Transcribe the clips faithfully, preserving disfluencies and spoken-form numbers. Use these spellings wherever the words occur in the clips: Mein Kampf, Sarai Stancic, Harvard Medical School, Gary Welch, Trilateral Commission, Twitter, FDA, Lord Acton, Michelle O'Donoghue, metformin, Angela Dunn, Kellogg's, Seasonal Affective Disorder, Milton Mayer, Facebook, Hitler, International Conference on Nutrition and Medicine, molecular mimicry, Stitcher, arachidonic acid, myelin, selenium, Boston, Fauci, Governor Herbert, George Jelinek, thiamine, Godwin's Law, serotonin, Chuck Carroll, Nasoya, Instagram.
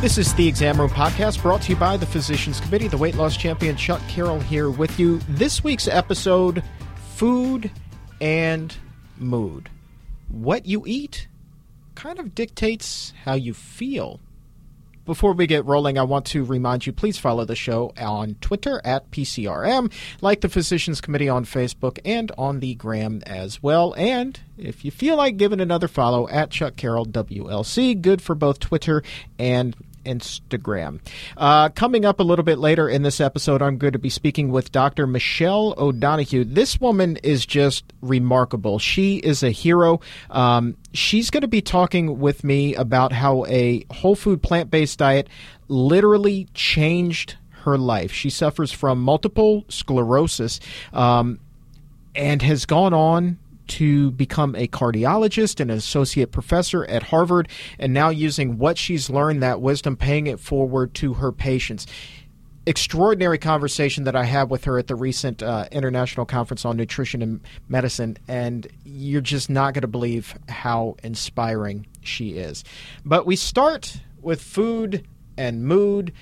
This is the Exam Room Podcast, brought to you by the Physicians Committee, the weight loss champion Chuck Carroll here with you. This week's episode, food and mood. What you eat kind of dictates how you feel. Before we get rolling, I want to remind you, please follow the show on Twitter at P C R M, like the Physicians Committee on Facebook and on the Gram as well. And if you feel like giving another follow at Chuck Carroll W L C, good for both Twitter and Instagram. Uh, coming up a little bit later in this episode, I'm going to be speaking with Doctor Michelle O'Donoghue. This woman is just remarkable. She is a hero. Um, she's going to be talking with me about how a whole food plant-based diet literally changed her life. She suffers from multiple sclerosis um, and has gone on to become a cardiologist and an associate professor at Harvard, and now using what she's learned, that wisdom, paying it forward to her patients. Extraordinary conversation that I had with her at the recent uh, International Conference on Nutrition and Medicine, and you're just not going to believe how inspiring she is. But we start with food and mood,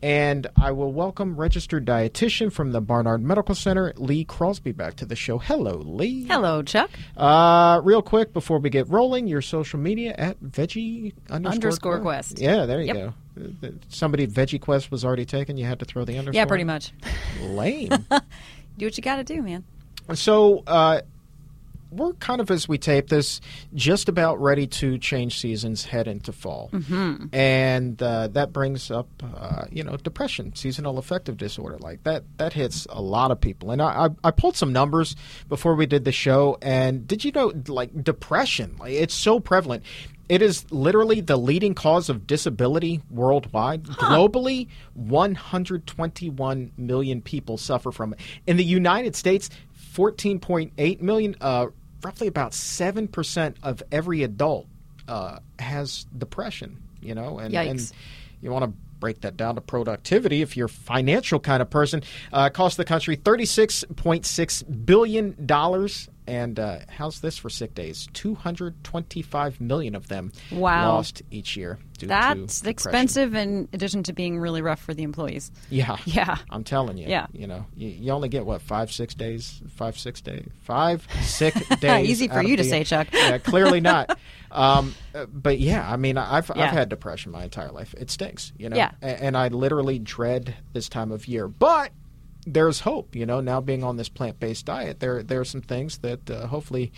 and I will welcome registered dietitian from the Barnard Medical Center, Lee Crosby, back to the show. Hello, Lee. Hello, Chuck. Uh, real quick, before we get rolling, your social media at veggie underscore, underscore quest. quest. Yeah, there you yep. go. Somebody, Veggie Quest was already taken. You had to throw the underscore. Yeah, pretty much. Lame. Do what you got to do, man. So uh, we're kind of, as we tape this, just about ready to change seasons, head into fall. Mm-hmm. And uh, that brings up, uh, you know, depression, seasonal affective disorder. Like that, that hits a lot of people. And I, I, I pulled some numbers before we did the show. And did you know, like, depression, like, it's so prevalent. It is literally the leading cause of disability worldwide. Huh. Globally, one hundred twenty-one million people suffer from it. In the United States, fourteen point eight million, uh, roughly about seven percent of every adult uh, has depression, you know, and, and you want to break that down to productivity. If you're a financial kind of person, uh, cost the country thirty-six point six billion dollars. And uh, how's this for sick days? two hundred twenty-five million of them wow. lost each year due That's to That's expensive in addition to being really rough for the employees. Yeah. Yeah. I'm telling you. Yeah. You know, you, you only get, what, five, six days? Five, six days? Five sick days. Easy for you to say, Chuck. Yeah, clearly not. um, but, yeah, I mean, I've, yeah. I've had depression my entire life. It stinks, you know. Yeah. And, and I literally dread this time of year. But there's hope, you know, now being on this plant-based diet. There there are some things that uh, hopefully,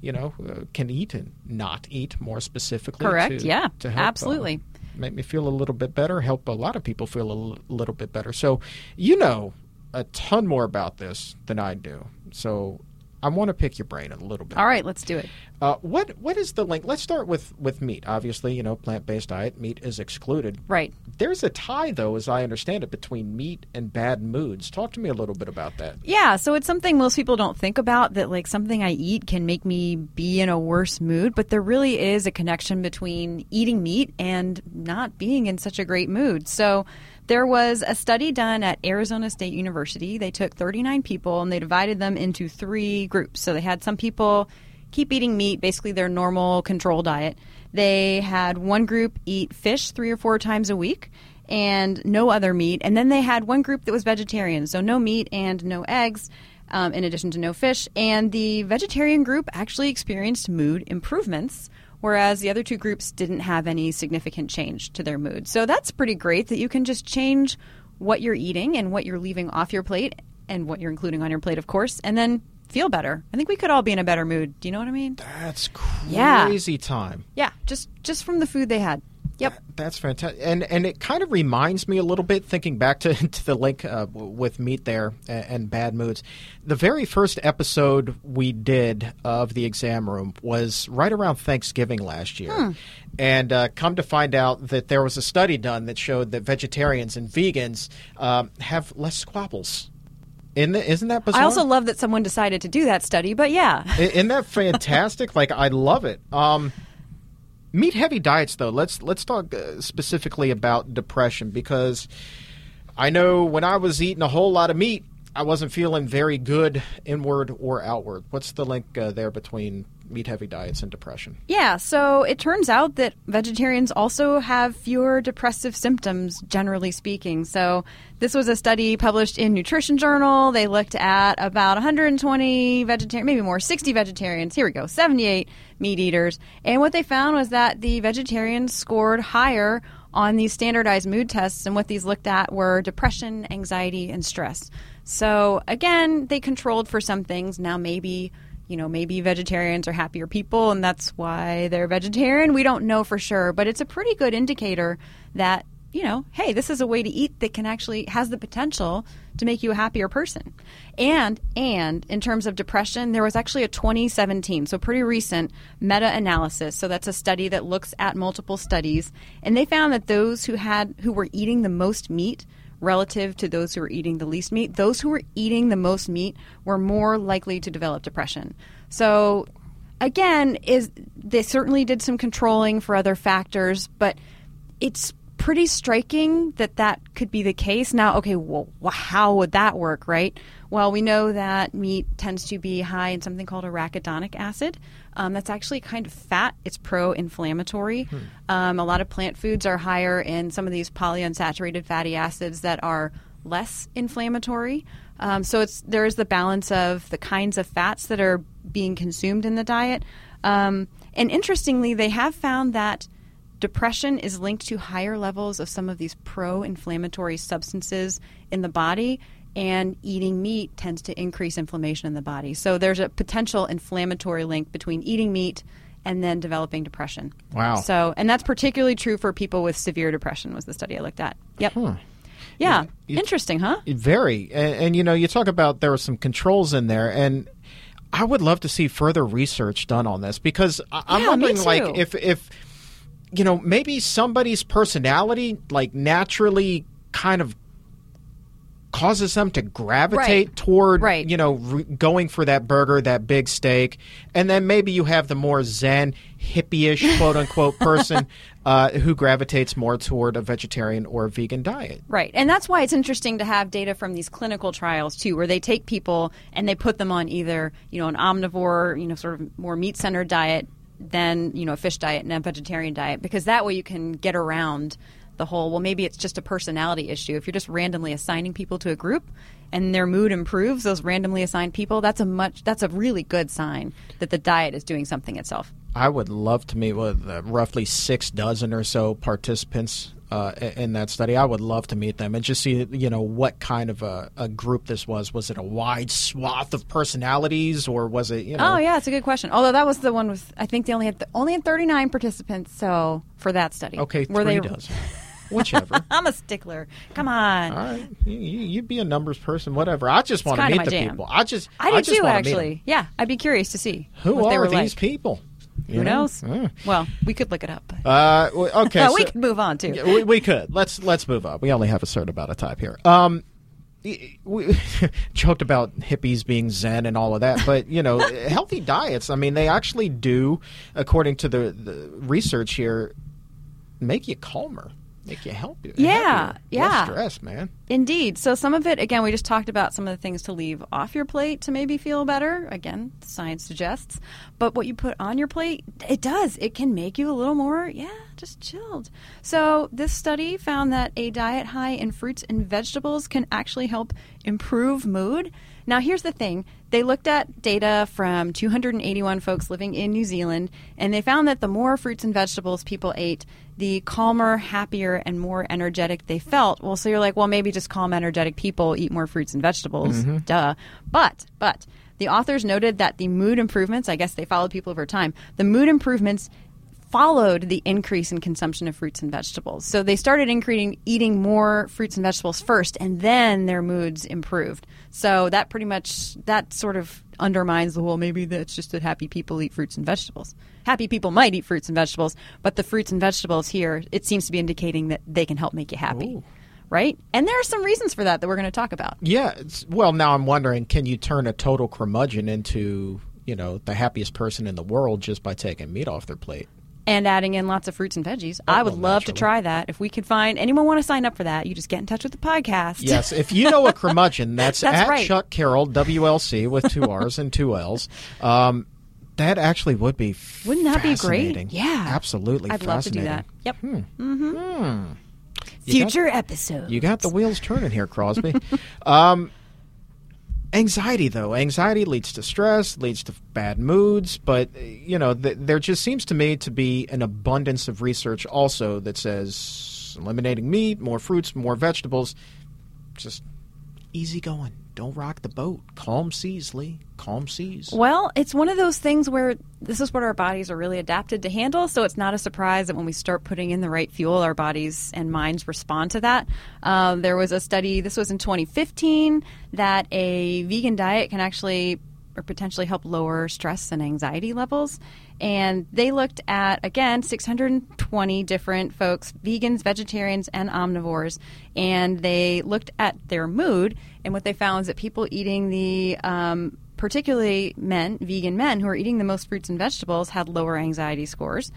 you know, uh, can eat and not eat more specifically. Correct, to, yeah, to help, absolutely. Uh, make me feel a little bit better, help a lot of people feel a l- little bit better. So you know a ton more about this than I do. So I want to pick your brain a little bit. All right, let's do it. Uh, what What is the link? Let's start with, with meat. Obviously, you know, plant-based diet, meat is excluded. Right. There's a tie, though, as I understand it, between meat and bad moods. Talk to me a little bit about that. Yeah, so it's something most people don't think about, that, like, something I eat can make me be in a worse mood. But there really is a connection between eating meat and not being in such a great mood. So there was a study done at Arizona State University. They took thirty-nine people and they divided them into three groups. So they had some people keep eating meat, basically their normal control diet. They had one group eat fish three or four times a week and no other meat. And then they had one group that was vegetarian, so no meat and no eggs, um, in addition to no fish. And the vegetarian group actually experienced mood improvements, whereas the other two groups didn't have any significant change to their mood. So that's pretty great that you can just change what you're eating and what you're leaving off your plate and what you're including on your plate, of course, and then feel better. I think we could all be in a better mood. Do you know what I mean? That's crazy yeah. time. Yeah, just just from the food they had. Yep. That, that's fantastic. And and it kind of reminds me a little bit, thinking back to, to the link uh, with meat there and, and bad moods. The very first episode we did of The Exam Room was right around Thanksgiving last year. Hmm. And uh, come to find out that there was a study done that showed that vegetarians and vegans um, have less squabbles. Isn't that, isn't that bizarre? I also love that someone decided to do that study, but yeah. Isn't that fantastic? Like, I love it. Um, meat-heavy diets, though. Let's let's talk uh, specifically about depression, because I know when I was eating a whole lot of meat, I wasn't feeling very good inward or outward. What's the link uh, there between meat-heavy diets and depression. Yeah, so it turns out that vegetarians also have fewer depressive symptoms, generally speaking. So this was a study published in Nutrition Journal. They looked at about one hundred twenty vegetarians, maybe more, sixty vegetarians. Here we go, seventy-eight meat eaters. And what they found was that the vegetarians scored higher on these standardized mood tests, and what these looked at were depression, anxiety, and stress. So again, they controlled for some things. Now maybe, you know, maybe vegetarians are happier people and that's why they're vegetarian. We don't know for sure, but it's a pretty good indicator that, you know, hey, this is a way to eat that can actually has the potential to make you a happier person. And and in terms of depression, there was actually a twenty seventeen, so pretty recent, meta-analysis. So that's a study that looks at multiple studies. And they found that those who had who were eating the most meat relative to those who were eating the least meat, those who were eating the most meat were more likely to develop depression. So again, is they certainly did some controlling for other factors, but it's pretty striking that that could be the case. Now, okay, well, how would that work, right? Well, we know that meat tends to be high in something called arachidonic acid. Um, that's actually kind of fat. It's pro-inflammatory. Hmm. Um, a lot of plant foods are higher in some of these polyunsaturated fatty acids that are less inflammatory. Um, so it's there is the balance of the kinds of fats that are being consumed in the diet. Um, and interestingly, they have found that depression is linked to higher levels of some of these pro-inflammatory substances in the body, and eating meat tends to increase inflammation in the body. So there's a potential inflammatory link between eating meat and then developing depression. Wow. So, and that's particularly true for people with severe depression was the study I looked at. Yep. Huh. Yeah. It, Interesting, huh? Very. And, and, you know, you talk about there were some controls in there, and I would love to see further research done on this because I, I'm yeah, wondering, like, if if – you know, maybe somebody's personality, like, naturally kind of causes them to gravitate right. toward, right. you know, re- going for that burger, that big steak. And then maybe you have the more zen, hippie-ish, quote-unquote, person uh, who gravitates more toward a vegetarian or a vegan diet. Right. And that's why it's interesting to have data from these clinical trials, too, where they take people and they put them on either, you know, an omnivore, you know, sort of more meat-centered diet, than, you know, a fish diet and a vegetarian diet, because that way you can get around the whole, well, maybe it's just a personality issue. If you're just randomly assigning people to a group and their mood improves, those randomly assigned people, that's a much, that's a really good sign that the diet is doing something itself. I would love to meet with uh, roughly six dozen or so participants uh, in that study. I would love to meet them and just see, you know, what kind of a, a group this was. Was it a wide swath of personalities, or was it, you know? Oh, yeah, it's a good question. Although that was the one with, I think they only had, th- only had thirty-nine participants, so, for that study. Okay, three Were they... dozen. Whichever. I'm a stickler. Come on. All right. You, you'd be a numbers person, whatever. I just want to meet the jam. people. I just I do I just too, actually. Yeah, I'd be curious to see who are they were these like. people. You Who know? knows? Uh. Well, we could look it up. But. Uh, okay, we so, could move on too. Yeah, we, we could. Let's let's move on. We only have a certain amount of time here. Um, we joked about hippies being zen and all of that, but you know, healthy diets. I mean, they actually do, according to the, the research here, make you calmer. Make you healthier. Yeah, healthier. yeah. Less stress, man. Indeed. So some of it, again, we just talked about some of the things to leave off your plate to maybe feel better. Again, science suggests. But what you put on your plate, it does. It can make you a little more, yeah, just chilled. So this study found that a diet high in fruits and vegetables can actually help improve mood. Now, here's the thing. They looked at data from two hundred eighty-one folks living in New Zealand, and they found that the more fruits and vegetables people ate, the calmer, happier, and more energetic they felt. Well, so you're like, well, maybe just calm, energetic people eat more fruits and vegetables. Mm-hmm. Duh. But, but the authors noted that the mood improvements, I guess they followed people over time, the mood improvements followed the increase in consumption of fruits and vegetables. So they started increasing eating more fruits and vegetables first, and then their moods improved. So that pretty much, that sort of undermines the whole, maybe that's just that happy people eat fruits and vegetables. Happy people might eat fruits and vegetables, but the fruits and vegetables here, it seems to be indicating that they can help make you happy. Ooh. Right? And there are some reasons for that that we're going to talk about. Yeah. It's, well, now I'm wondering, can you turn a total curmudgeon into, you know, the happiest person in the world just by taking meat off their plate? And adding in lots of fruits and veggies. Oh, I would well, love naturally. to try that. If we could find anyone want to sign up for that, you just get in touch with the podcast. Yes. If you know a curmudgeon, that's, that's at right. Chuck Carroll, W L C, with two R's and two L's. Um, That actually would be Wouldn't that be great? Yeah. Absolutely I'd fascinating. I'd love to do that. Yep. Hmm. Mm-hmm. Hmm. Future episodes. You got the wheels turning here, Crosby. um, anxiety, though. Anxiety leads to stress, leads to bad moods. But, you know, th- there just seems to me to be an abundance of research also that says eliminating meat, more fruits, more vegetables, just easy going. Don't rock the boat. Calm seas, Lee. Calm seas. Well, it's one of those things where this is what our bodies are really adapted to handle, so it's not a surprise that when we start putting in the right fuel, our bodies and minds respond to that. Um, there was a study, this was in twenty fifteen, that a vegan diet can actually or potentially help lower stress and anxiety levels. And they looked at, again, six hundred twenty different folks, vegans, vegetarians, and omnivores. And they looked at their mood. And what they found is that people eating the, um, particularly men, vegan men, who are eating the most fruits and vegetables had lower anxiety scores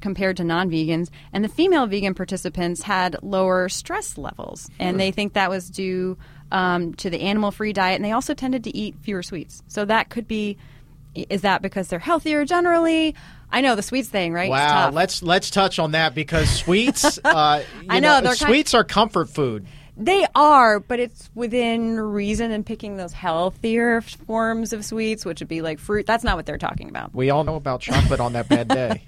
compared to non-vegans. And the female vegan participants had lower stress levels. Sure. And they think that was due Um, to the animal-free diet, and they also tended to eat fewer sweets. So that could be, is that because they're healthier generally? I know the sweets thing, right? Wow, let's let's touch on that because sweets, uh, you I know, know sweets kind of, are comfort food. They are, but it's within reason in picking those healthier forms of sweets, which would be like fruit. That's not what they're talking about. We all know about chocolate on that bad day.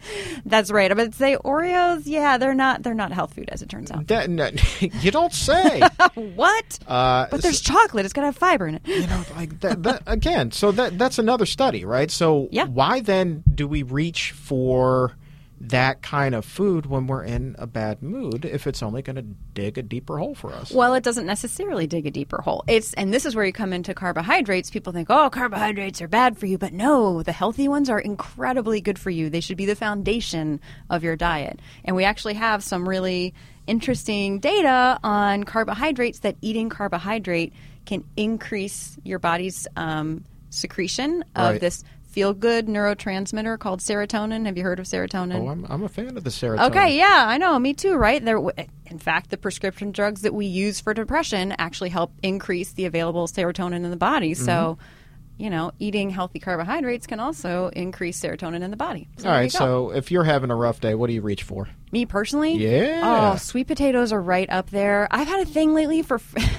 That's right. But say Oreos, yeah, they're not they're not health food as it turns out. That, no, you don't say. What? Uh, but there's so, chocolate. It's got to have fiber in it. You know, like that, that, again, so that that's another study, right? So yeah. Why then do we reach for that kind of food when we're in a bad mood if it's only going to dig a deeper hole for us? Well, it doesn't necessarily dig a deeper hole. It's and this is where you come into carbohydrates. People think, oh, carbohydrates are bad for you. But no, the healthy ones are incredibly good for you. They should be the foundation of your diet. And we actually have some really interesting data on carbohydrates that eating carbohydrate can increase your body's um, secretion of right. this feel-good neurotransmitter called serotonin. Have you heard of serotonin? Oh, I'm, I'm a fan of the serotonin. Okay, yeah, I know. Me too, right? There, in fact, the prescription drugs that we use for depression actually help increase the available serotonin in the body. Mm-hmm. So, you know, eating healthy carbohydrates can also increase serotonin in the body. So all right, so if you're having a rough day, what do you reach for? Me personally? Yeah. Oh, sweet potatoes are right up there. I've had a thing lately for,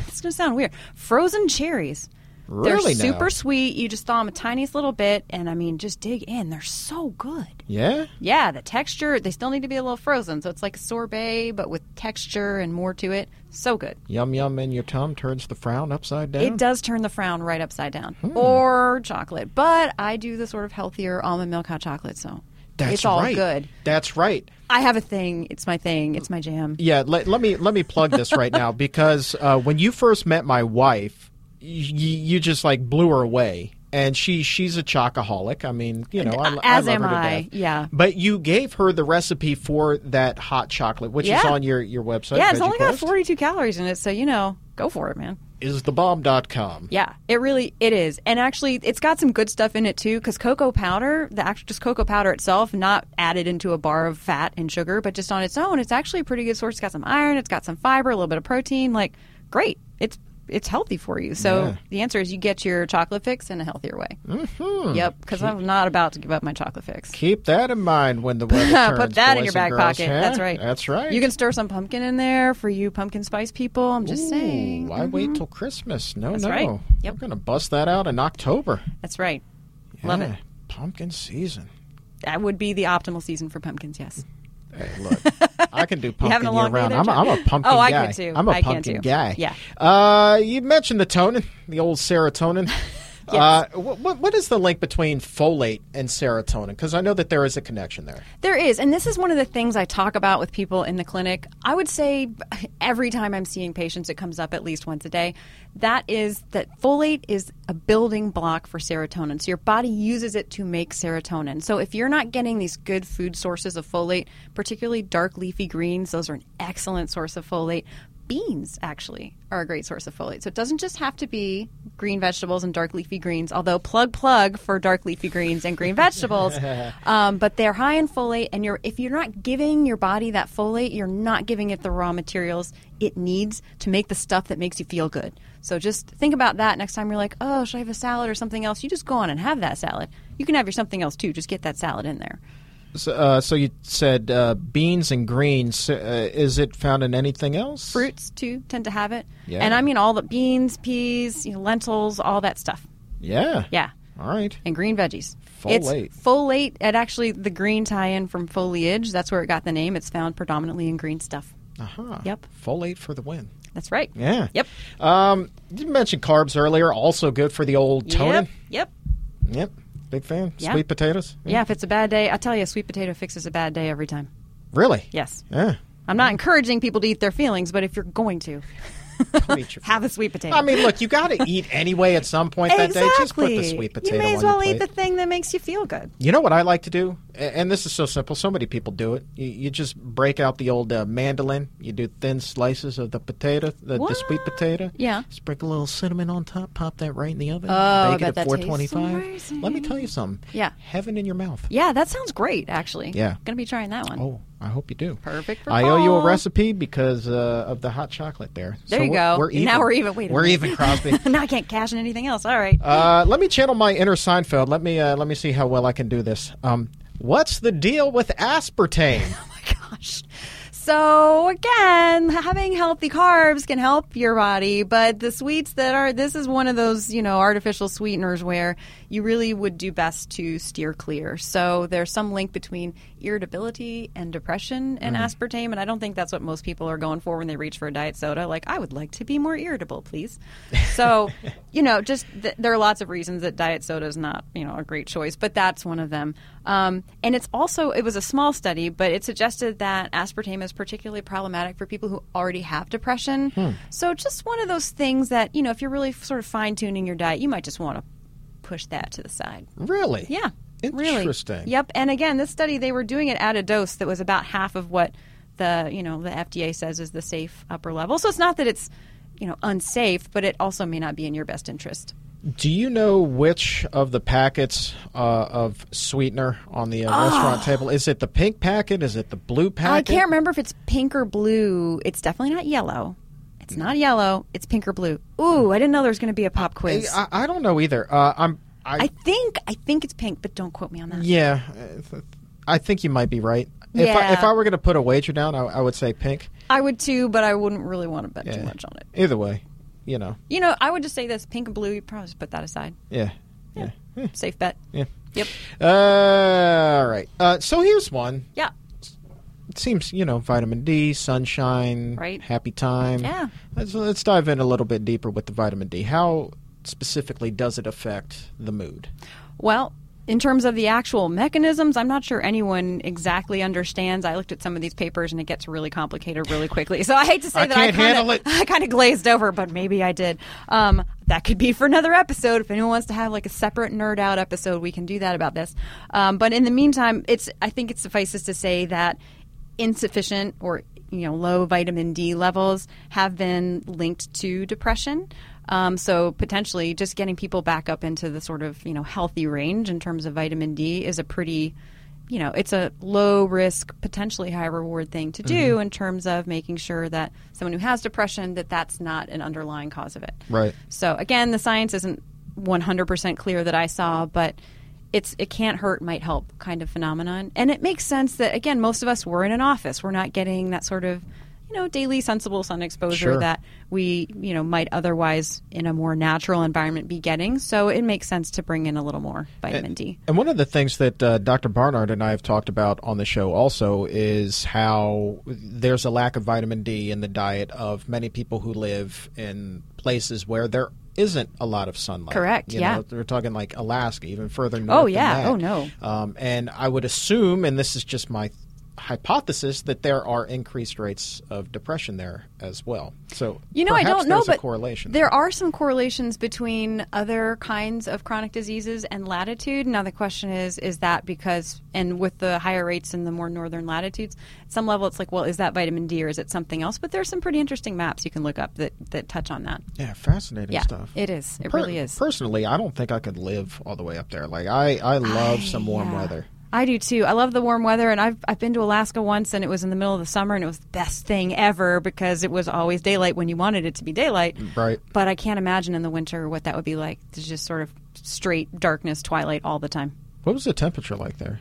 it's going to sound weird, frozen cherries. Really They're super now. sweet. You just thaw them a tiniest little bit, and, I mean, just dig in. They're so good. Yeah? Yeah, the texture. They still need to be a little frozen, so it's like a sorbet, but with texture and more to it. So good. Yum, yum, and your tum turns the frown upside down? It does turn the frown right upside down. Hmm. Or chocolate. But I do the sort of healthier almond milk hot chocolate, so That's it's all right. good. That's right. I have a thing. It's my thing. It's my jam. Yeah, let, let, me, let me plug this right now, because uh, when you first met my wife, you just like blew her away, and she she's a chocoholic. I mean, you know, I, as I love am her to I. Death. Yeah. But you gave her the recipe for that hot chocolate, which yeah. is on your, your website. Yeah, it's only got forty-two calories in it, so you know, go for it, man. is the bomb dot com. Yeah, it really it is, and actually, it's got some good stuff in it too. Because cocoa powder, the actual just cocoa powder itself, not added into a bar of fat and sugar, but just on its own, it's actually a pretty good source. It's got some iron, it's got some fiber, a little bit of protein. Like, great, it's. It's healthy for you. So yeah. the answer is you get your chocolate fix in a healthier way. Mm-hmm. Yep, because I'm not about to give up my chocolate fix. Keep that in mind when the weather turns. Put that in your back pocket. Yeah, that's right. That's right. You can stir some pumpkin in there for you pumpkin spice people. I'm just Ooh, saying. Why mm-hmm. wait till Christmas? No, that's no. Right. Yep. We're going to bust that out in October. That's right. Yeah, love it. Pumpkin season. That would be the optimal season for pumpkins, yes. Hey, look, I can do pumpkin year round. I'm a, I'm a pumpkin oh, guy. Oh, I can too. I'm a I pumpkin guy. Yeah. Uh, you mentioned the tonin, the old serotonin. Yes. Uh, what, what is the link between folate and serotonin? Because I know that there is a connection there. There is. And this is one of the things I talk about with people in the clinic. I would say every time I'm seeing patients, it comes up at least once a day. That is that folate is a building block for serotonin. So your body uses it to make serotonin. So if you're not getting these good food sources of folate, particularly dark leafy greens, those are an excellent source of folate. beans, actually, are a great source of folate. So it doesn't just have to be green vegetables and dark leafy greens, although plug, plug for dark leafy greens and green vegetables. Um, but they're high in folate, and you're if you're not giving your body that folate, you're not giving it the raw materials it needs to make the stuff that makes you feel good. So just think about that next time you're like, oh, should I have a salad or something else? You just go on and have that salad. You can have your something else, too. Just get that salad in there. So, uh, so you said uh, beans and greens. Uh, is it found in anything else? Fruits, too, tend to have it. Yeah. And I mean all the beans, peas, you know, lentils, all that stuff. Yeah. Yeah. All right. And green veggies. Folate. It's folate. And actually, the green tie-in from foliage, that's where it got the name. It's found predominantly in green stuff. Uh-huh. Yep. Folate for the win. That's right. Yeah. Yep. Um, you mentioned carbs earlier. Also good for the old toning. Yep. Yep. Yep. Big fan. Yeah. Sweet potatoes. Yeah. Yeah, if it's a bad day, I tell you, sweet potato fixes a bad day every time. Really? Yes. Yeah. I'm not encouraging people to eat their feelings, but if you're going to, don't eat your have a sweet potato. I mean, look, you got to eat anyway at some point exactly. that day. Just put the sweet potato on your plate. You may as well eat the thing that makes you feel good. You know what I like to do? And this is so simple. So many people do it. You, you just break out the old uh, mandolin. You do thin slices of the potato, the, the sweet potato. Yeah. Sprinkle a little cinnamon on top. Pop that right in the oven. Oh, bake it at that four twenty-five. Let me tell you something. Yeah. Heaven in your mouth. Yeah, that sounds great, actually. Yeah. Going to be trying that one. Oh, I hope you do. Perfect for I fall. owe you a recipe because uh, of the hot chocolate there. There so you go. We're, we're even. Now we're even. Wait a we're minute. even, Crosby. Now I can't cash in anything else. All right. Uh, let me channel my inner Seinfeld. Let me uh, let me see how well I can do this. Um, What's the deal with aspartame? Oh, my gosh. So, again, having healthy carbs can help your body, but the sweets that are – this is one of those, you know, artificial sweeteners where you really would do best to steer clear. So there's some link between irritability and depression and mm. aspartame, and I don't think that's what most people are going for when they reach for a diet soda. Like, I would like to be more irritable, please. So, you know, just th- there are lots of reasons that diet soda is not, you know, a great choice, but that's one of them. Um, and it's also – it was a small study, but it suggested that aspartame is particularly problematic for people who already have depression. Hmm. So just one of those things that, you know, if you're really sort of fine-tuning your diet, you might just want to push that to the side. Really? Yeah. Interesting. Really. Yep. And again, this study, they were doing it at a dose that was about half of what the, you know, the F D A says is the safe upper level. So it's not that it's, you know, unsafe, but it also may not be in your best interest. Do you know which of the packets uh, of sweetener on the uh, oh. restaurant table? Is it the pink packet? Is it the blue packet? I can't remember if it's pink or blue. It's definitely not yellow. It's not yellow. It's pink or blue. Ooh, I didn't know there was going to be a pop quiz. I, I, I don't know either. Uh, I'm. I, I think I think it's pink, but don't quote me on that. Yeah, I think you might be right. Yeah. If I, if I were going to put a wager down, I, I would say pink. I would too, but I wouldn't really want to bet yeah. too much on it. Either way. You know. You know, I would just say this. Pink and blue, you probably just put that aside. Yeah. Yeah. yeah. Safe bet. Yeah. Yep. Uh, all right. Uh, so here's one. Yeah. It seems, you know, vitamin D, sunshine, right. happy time. Yeah. Let's, let's dive in a little bit deeper with the vitamin D. How specifically does it affect the mood? Well, in terms of the actual mechanisms, I'm not sure anyone exactly understands. I looked at some of these papers, and it gets really complicated really quickly. So I hate to say I that I kinda, I kind of glazed over, but maybe I did. Um, that could be for another episode. If anyone wants to have like a separate nerd out episode, we can do that about this. Um, but in the meantime, it's I think it suffices to say that insufficient or you know low vitamin D levels have been linked to depression. Um, so potentially just getting people back up into the sort of, you know, healthy range in terms of vitamin D is a pretty, you know, it's a low risk, potentially high reward thing to do mm-hmm. in terms of making sure that someone who has depression, that that's not an underlying cause of it. Right. So, again, the science isn't one hundred percent clear that I saw, but it's it can't hurt, might help kind of phenomenon. And it makes sense that, again, most of us were in an office. We're not getting that sort of you know, daily sensible sun exposure sure. that we, you know, might otherwise in a more natural environment be getting. So it makes sense to bring in a little more vitamin and, D. And one of the things that uh, Doctor Barnard and I have talked about on the show also is how there's a lack of vitamin D in the diet of many people who live in places where there isn't a lot of sunlight. Correct, you yeah. know, we're talking like Alaska, even further north Oh, yeah. than that. Oh, no. Um, and I would assume, and this is just my hypothesis that there are increased rates of depression there as well. So you know, I don't know, but there are some correlations between other kinds of chronic diseases and latitude. Now the question is, is that because, and with the higher rates in the more northern latitudes, at some level it's like, well, is that vitamin D or is it something else? But there's some pretty interesting maps you can look up that, that touch on that. Yeah, fascinating yeah, stuff. It is. It per- really is. Personally, I don't think I could live all the way up there. Like I, I love I, some warm yeah. weather. I do, too. I love the warm weather, and I've I've been to Alaska once, and it was in the middle of the summer, and it was the best thing ever because it was always daylight when you wanted it to be daylight. Right. But I can't imagine in the winter what that would be like. It's just sort of straight darkness, twilight all the time. What was the temperature like there?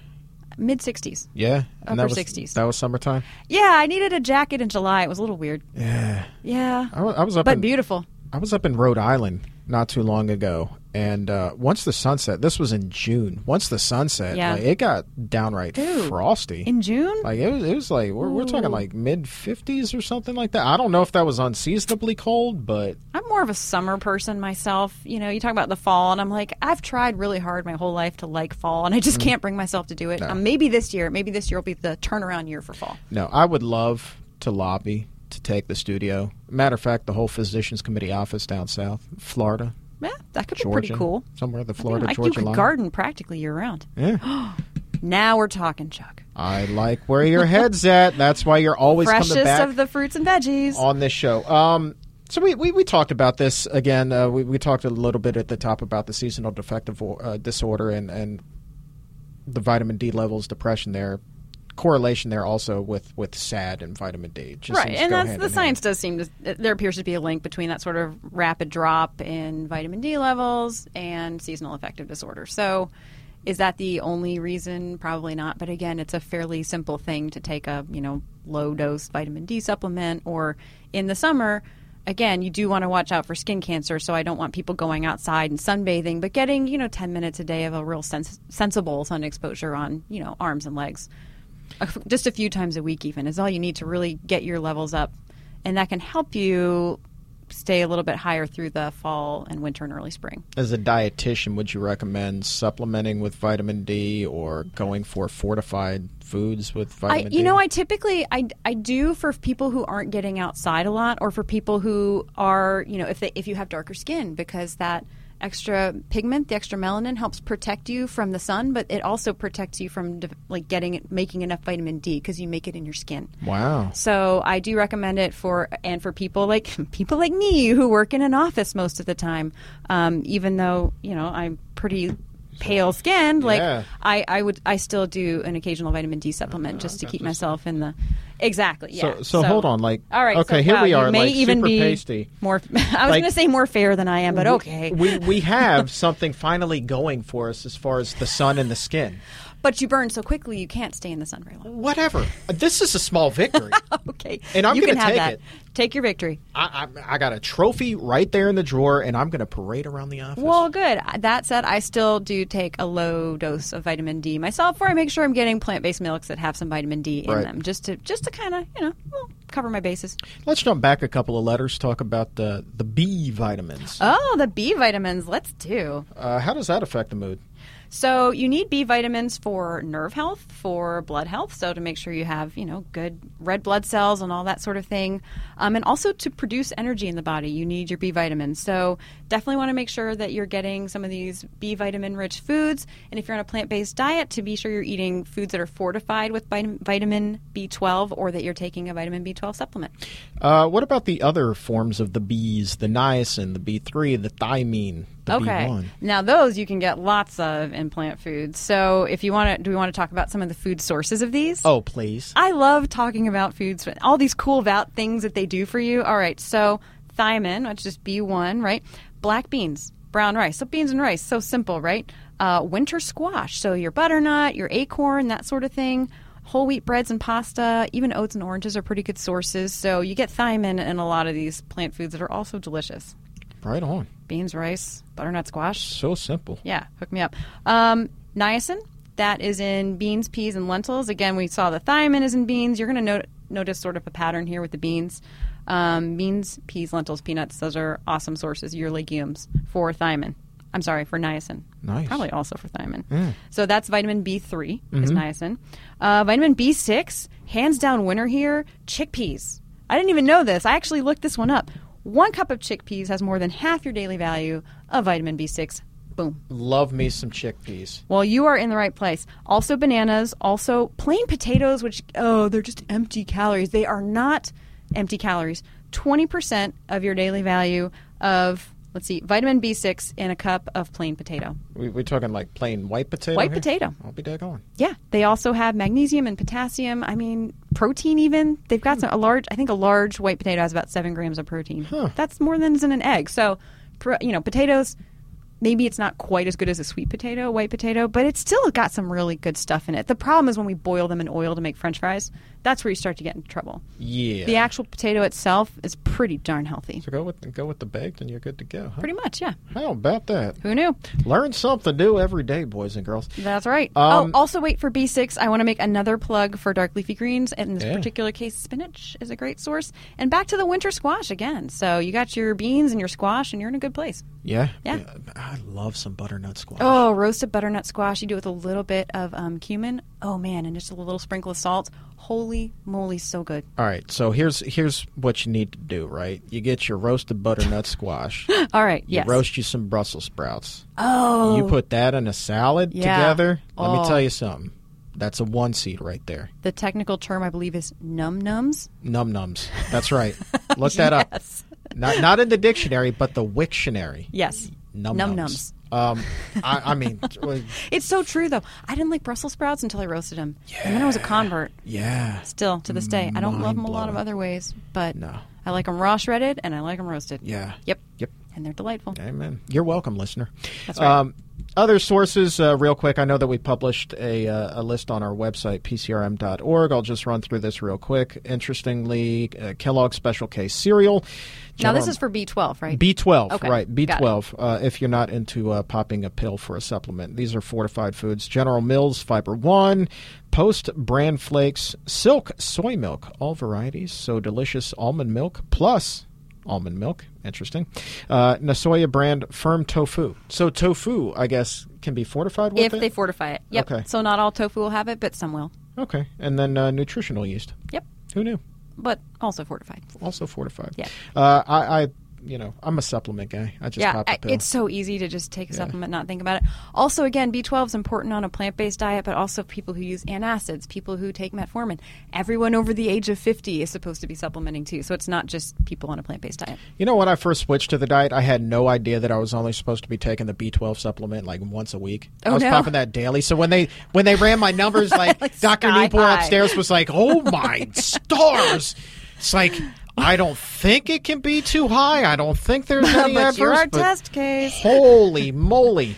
mid sixties. Yeah? Upper that was, sixties. That was summertime? Yeah, I needed a jacket in July. It was a little weird. Yeah. Yeah. I, I was up But in, beautiful. I was up in Rhode Island not too long ago. And uh, once the sunset, this was in June. Once the sunset, yeah. like, it got downright Ew. frosty. In June? Like it was, it was like we're, we're talking like mid fifties or something like that. I don't know if that was unseasonably cold, but I'm more of a summer person myself. You know, you talk about the fall, and I'm like, I've tried really hard my whole life to like fall, and I just mm. can't bring myself to do it. No. Um, maybe this year, maybe this year will be the turnaround year for fall. No, I would love to lobby to take the studio. Matter of fact, the whole Physicians Committee office down south, Florida. Yeah, that could Georgia, be pretty cool. Somewhere the Florida, like Georgia line. You could garden practically year-round. Yeah. Now we're talking, Chuck. I like where your head's at. That's why you're always Freshest coming back. Freshest of the fruits and veggies. On this show. Um, so we, we, we talked about this again. Uh, we, we talked a little bit at the top about the seasonal affective uh, disorder and, and the vitamin D levels, depression there. Correlation there also with, with S A D and vitamin D. Just right, and that's, the science hand. does seem to, there appears to be a link between that sort of rapid drop in vitamin D levels and seasonal affective disorder. So is that the only reason? Probably not. But again, it's a fairly simple thing to take a, you know, low-dose vitamin D supplement, or in the summer, again, you do want to watch out for skin cancer, so I don't want people going outside and sunbathing, but getting, you know, ten minutes a day of a real sens- sensible sun exposure on, you know, arms and legs. Just a few times a week even is all you need to really get your levels up, and that can help you stay a little bit higher through the fall and winter and early spring. As a dietitian, would you recommend supplementing with vitamin D or going for fortified foods with vitamin I, D? You know, I typically I, I do for people who aren't getting outside a lot, or for people who are, you know, if they if you have darker skin, because that extra pigment, the extra melanin, helps protect you from the sun, but it also protects you from like getting it, making enough vitamin D, because you make it in your skin. Wow. So I do recommend it for, and for people like people like me who work in an office most of the time, um, even though, you know, I'm pretty pale skinned, like yeah. I, I would I still do an occasional vitamin D supplement, uh, just to keep myself in the exactly yeah. So, so, so hold on, like all right, okay, so, here wow, we are, may like even super be pasty. More, I was like, going to say more fair than I am, but okay. We we have something finally going for us as far as the sun and the skin. But you burn so quickly, you can't stay in the sun very long. Whatever. This is a small victory. Okay. And I'm going to take that. it. Take your victory. I, I, I got a trophy right there in the drawer, and I'm going to parade around the office. Well, good. That said, I still do take a low dose of vitamin D myself, where I make sure I'm getting plant-based milks that have some vitamin D in right. them, just to just to kind of, you know, well, cover my bases. Let's jump back a couple of letters, talk about the, the B vitamins. Oh, the B vitamins. Let's do. Uh, how does that affect the mood? So you need B vitamins for nerve health, for blood health, so to make sure you have, you know, good red blood cells and all that sort of thing. Um, and also to produce energy in the body, you need your B vitamins. So definitely want to make sure that you're getting some of these B vitamin-rich foods. And if you're on a plant-based diet, to be sure you're eating foods that are fortified with vitamin B twelve, or that you're taking a vitamin B twelve supplement. Uh, what about the other forms of the B's, the niacin, the B three, the thymine? Okay. B one. Now those you can get lots of in plant foods. So if you want to, do we want to talk about some of the food sources of these? Oh, please. I love talking about foods, all these cool about things that they do for you. All right. So thiamine, which is B one, right? Black beans, brown rice. So beans and rice. So simple, right? Uh, winter squash. So your butternut, your acorn, that sort of thing. Whole wheat breads and pasta, even oats and oranges are pretty good sources. So you get thiamine in a lot of these plant foods that are also delicious. Right on. Beans, rice, butternut squash. So simple. Yeah, hook me up. Um, niacin, that is in beans, peas, and lentils. Again, we saw the thiamine is in beans. You're going to no- notice sort of a pattern here with the beans. Um, beans, peas, lentils, peanuts, those are awesome sources, your legumes, for thiamine. I'm sorry, for niacin. Nice. Probably also for thiamine. Mm. So that's vitamin B three mm-hmm. is niacin. Uh, vitamin B six, hands down winner here, chickpeas. I didn't even know this. I actually looked this one up. One cup of chickpeas has more than half your daily value of vitamin B six. Boom. Love me some chickpeas. Well, you are in the right place. Also bananas, also plain potatoes, which, oh, they're just empty calories. They are not empty calories. twenty percent of your daily value of, let's see, vitamin B six in a cup of plain potato. We, we're talking like plain white potato? White here? Potato. I'll be daggone. Yeah. They also have magnesium and potassium. I mean, protein even. They've got some, a large, I think a large white potato has about seven grams of protein. Huh. That's more than is in an egg. So, you know, potatoes... Maybe it's not quite as good as a sweet potato, a white potato, but it's still got some really good stuff in it. The problem is when we boil them in oil to make French fries, that's where you start to get into trouble. Yeah. The actual potato itself is pretty darn healthy. So go with, go with the baked and you're good to go, huh? Pretty much, yeah. How about that? Who knew? Learn something new every day, boys and girls. That's right. Um, oh, also wait for B six. I want to make another plug for dark leafy greens. In this yeah. particular case, spinach is a great source. And back to the winter squash again. So you got your beans and your squash and you're in a good place. Yeah? Yeah. yeah. I love some butternut squash. Oh, roasted butternut squash. You do it with a little bit of um, cumin. Oh, man, and just a little sprinkle of salt. Holy moly, so good. All right, so here's here's what you need to do, right? You get your roasted butternut squash. All right, yes. You roast you some Brussels sprouts. Oh. You put that in a salad yeah. together. Let oh. me tell you something. That's a one seed right there. The technical term, I believe, is num-nums. Num-nums. That's right. Look that yes. up. Not, not in the dictionary, but the Wiktionary. Yes. Num num nums. Um, I, I mean, it's so true though. I didn't like Brussels sprouts until I roasted them, yeah, and then I was a convert. Yeah, still to this day, I don't Mind love them blown. a lot of other ways, but no. I like them raw shredded and I like them roasted. Yeah. Yep. Yep. And they're delightful. Amen. You're welcome, listener. That's right. Um, Other sources, uh, real quick, I know that we published a, uh, a list on our website, P C R M dot org. I'll just run through this real quick. Interestingly, uh, Kellogg's Special K cereal. Now, this is for B twelve, right? B twelve, okay. right. B twelve, uh, if you're not into uh, popping a pill for a supplement. These are fortified foods. General Mills, Fiber One, Post Bran Flakes, Silk Soy Milk, all varieties. So delicious almond milk plus... almond milk, interesting. Uh, Nasoya brand firm tofu. So tofu, I guess, can be fortified with if it? If they fortify it. Yep. Okay. So not all tofu will have it, but some will. Okay. And then uh, nutritional yeast. Yep. Who knew? But also fortified. Also fortified. Yeah. Uh, I, I, you know, I'm a supplement guy. I just yeah, pop a pill. It's so easy to just take a yeah. supplement, not think about it. Also, again, B twelve is important on a plant-based diet, but also people who use antacids, people who take metformin. Everyone over the age of fifty is supposed to be supplementing too, so it's not just people on a plant-based diet. You know, when I first switched to the diet, I had no idea that I was only supposed to be taking the B twelve supplement like once a week. Oh, I was no. popping that daily. So when they when they ran my numbers, like, like Doctor Newport high. upstairs was like, oh, my stars. It's like... I don't think it can be too high. I don't think there's any but adverse. You're our but test case. Holy moly.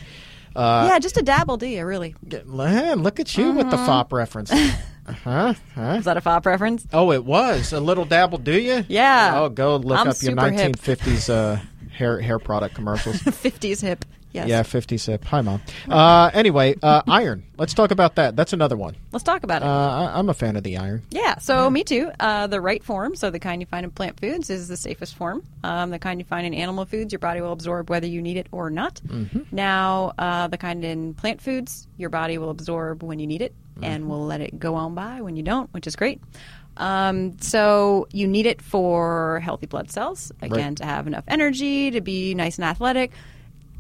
Uh, yeah, just a dabble, do you, really? Man, look at you mm-hmm. with the F O P reference. Huh? Huh? Is that a F O P reference? Oh, it was. A little dabble, do you? Yeah. Oh, go look I'm up your nineteen fifties uh, hair hair product commercials. fifties hip. Yes. Yeah, fifties hip. Hi, Mom. Uh, anyway, uh, iron. Let's talk about that. That's another one. Let's talk about it. Uh, I, I'm a fan of the iron. Yeah, so yeah. me too. Uh, the right form, so the kind you find in plant foods, is the safest form. Um, the kind you find in animal foods, your body will absorb whether you need it or not. Mm-hmm. Now, uh, the kind in plant foods, your body will absorb when you need it mm-hmm. and will let it go on by when you don't, which is great. Um, so you need it for healthy blood cells, again, right. to have enough energy, to be nice and athletic.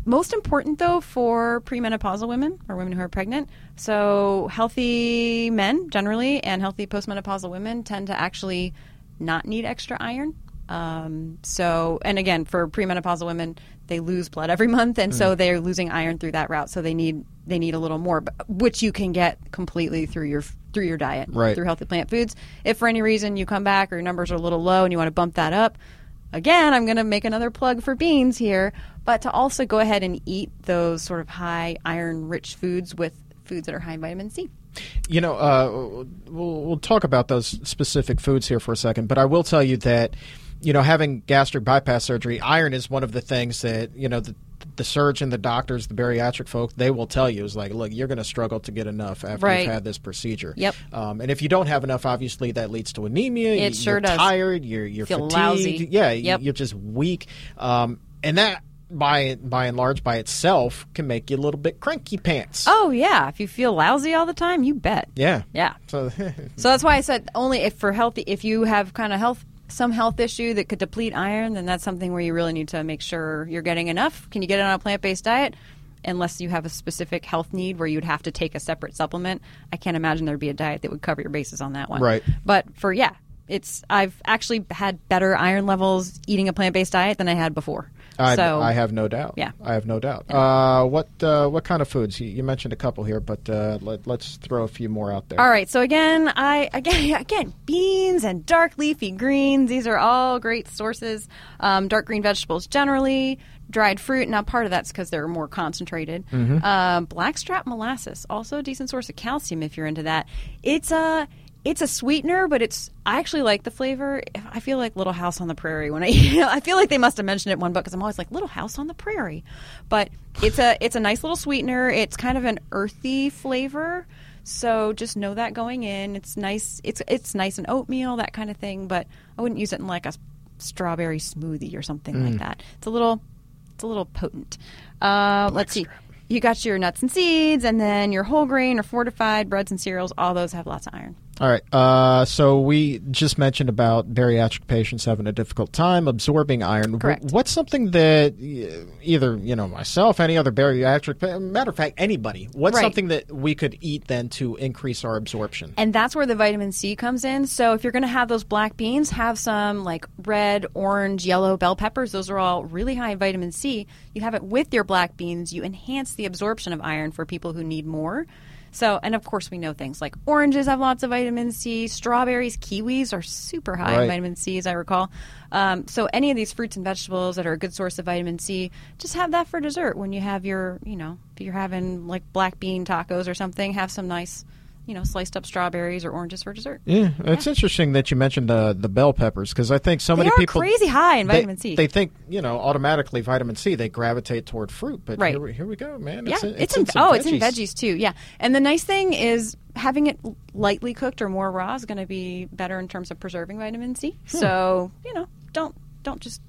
Most important, though, for premenopausal women or women who are pregnant. So healthy men generally and healthy postmenopausal women tend to actually not need extra iron. Um, so and again, for premenopausal women, they lose blood every month. And mm. so they're losing iron through that route. So they need they need a little more, but, which you can get completely through your through your diet, right. through healthy plant foods. If for any reason you come back or your numbers are a little low and you want to bump that up. Again, I'm going to make another plug for beans here, but to also go ahead and eat those sort of high iron-rich foods with foods that are high in vitamin C. You know, uh, we'll, we'll talk about those specific foods here for a second, but I will tell you that, you know, having gastric bypass surgery, iron is one of the things that, you know, the the surgeon, the doctors, the bariatric folk, they will tell you is like, look, you're going to struggle to get enough after right. you've had this procedure. Yep. Um, and if you don't have enough, obviously that leads to anemia. It you, sure you're does. You're tired. You're, you're Feel fatigued. Lousy. Yeah. Yep. You're just weak. Um, and that by by and large by itself can make you a little bit cranky pants. Oh yeah, if you feel lousy all the time, you bet. Yeah, yeah. So, so that's why I said only if for healthy. If you have kind of health, some health issue that could deplete iron, then that's something where you really need to make sure you're getting enough. Can you get it on a plant-based diet? Unless you have a specific health need where you'd have to take a separate supplement, I can't imagine there'd be a diet that would cover your bases on that one. Right. But for yeah, it's I've actually had better iron levels eating a plant-based diet than I had before. I, so, I have no doubt. Yeah, I have no doubt. Yeah. Uh, what uh, what kind of foods? You, you mentioned a couple here, but uh, let, let's throw a few more out there. All right. So again, I again again beans and dark leafy greens. These are all great sources. Um, dark green vegetables generally. Dried fruit. Now, part of that's because they're more concentrated. Mm-hmm. Uh, blackstrap molasses, also a decent source of calcium if you're into that. It's a It's a sweetener, but it's I actually like the flavor. I feel like Little House on the Prairie when I you know, I feel like they must have mentioned it in one book because I'm always like Little House on the Prairie, but it's a it's a nice little sweetener. It's kind of an earthy flavor, so just know that going in. It's nice. It's it's nice in oatmeal, that kind of thing, but I wouldn't use it in like a strawberry smoothie or something mm. like that. It's a little it's a little potent. Uh, let's see. You got your nuts and seeds, and then your whole grain or fortified breads and cereals. All those have lots of iron. All right. Uh, so we just mentioned about bariatric patients having a difficult time absorbing iron. Correct. What's something that either, you know, myself, any other bariatric, matter of fact, anybody, what's right. something that we could eat then to increase our absorption? And that's where the vitamin C comes in. So if you're going to have those black beans, have some like red, orange, yellow bell peppers. Those are all really high in vitamin C. You have it with your black beans. You enhance the absorption of iron for people who need more. So, and of course we know things like oranges have lots of vitamin C, strawberries, kiwis are super high right. in vitamin C, as I recall. Um, so any of these fruits and vegetables that are a good source of vitamin C, just have that for dessert when you have your, you know, if you're having like black bean tacos or something, have some nice, you know, sliced up strawberries or oranges for dessert. Yeah, it's yeah. interesting that you mentioned uh, the bell peppers because I think so they many are people crazy high in vitamin they, C. They think, you know, automatically vitamin C, they gravitate toward fruit, but right. here, here we go, man. Yeah, it's, in, it's in, in oh, veggies. It's in veggies too. Yeah, and the nice thing is having it lightly cooked or more raw is going to be better in terms of preserving vitamin C. Hmm. So you know, don't don't just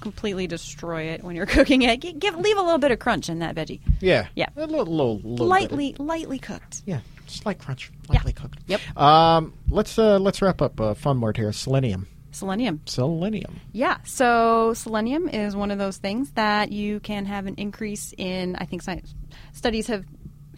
completely destroy it when you're cooking it. Give leave a little bit of crunch in that veggie. Yeah, yeah, a little, little, little lightly bit of... lightly cooked. Yeah. Just like crunch, lightly yeah. cooked. Yep. Um, let's uh, let's wrap up a fun word here. Selenium. Selenium. Selenium. Yeah. So selenium is one of those things that you can have an increase in. I think science, studies have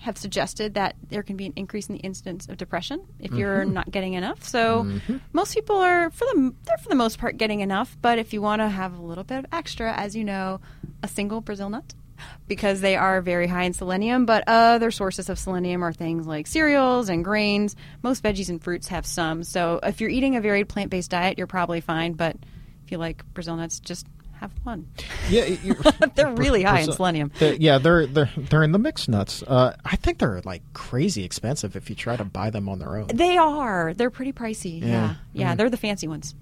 have suggested that there can be an increase in the incidence of depression if mm-hmm. you're not getting enough. So mm-hmm. most people are for the they're for the most part getting enough. But if you want to have a little bit of extra, as you know, a single Brazil nut. Because they are very high in selenium, but other sources of selenium are things like cereals and grains. Most veggies and fruits have some. So if you're eating a varied plant-based diet, you're probably fine. But if you like Brazil nuts, just have one. Yeah, they're really high Brazil, in selenium. They're, yeah, they're they're they're in the mixed nuts. Uh, I think they're like crazy expensive if you try to buy them on their own. They are. They're pretty pricey. Yeah, yeah, yeah mm-hmm. they're the fancy ones.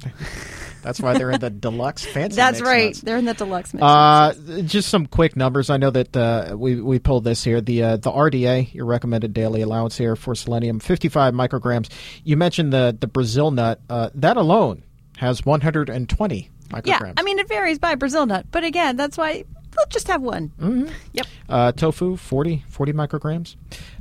That's why they're in the deluxe fancy. That's right. Nuts. They're in the deluxe mix. Uh, just some quick numbers. I know that uh, we we pulled this here. The uh, the R D A, your recommended daily allowance here for selenium, fifty-five micrograms. You mentioned the the Brazil nut. Uh, that alone has one hundred twenty micrograms. Yeah, I mean it varies by Brazil nut, but again, that's why we'll just have one. Mm-hmm. Yep. Uh, tofu, forty micrograms,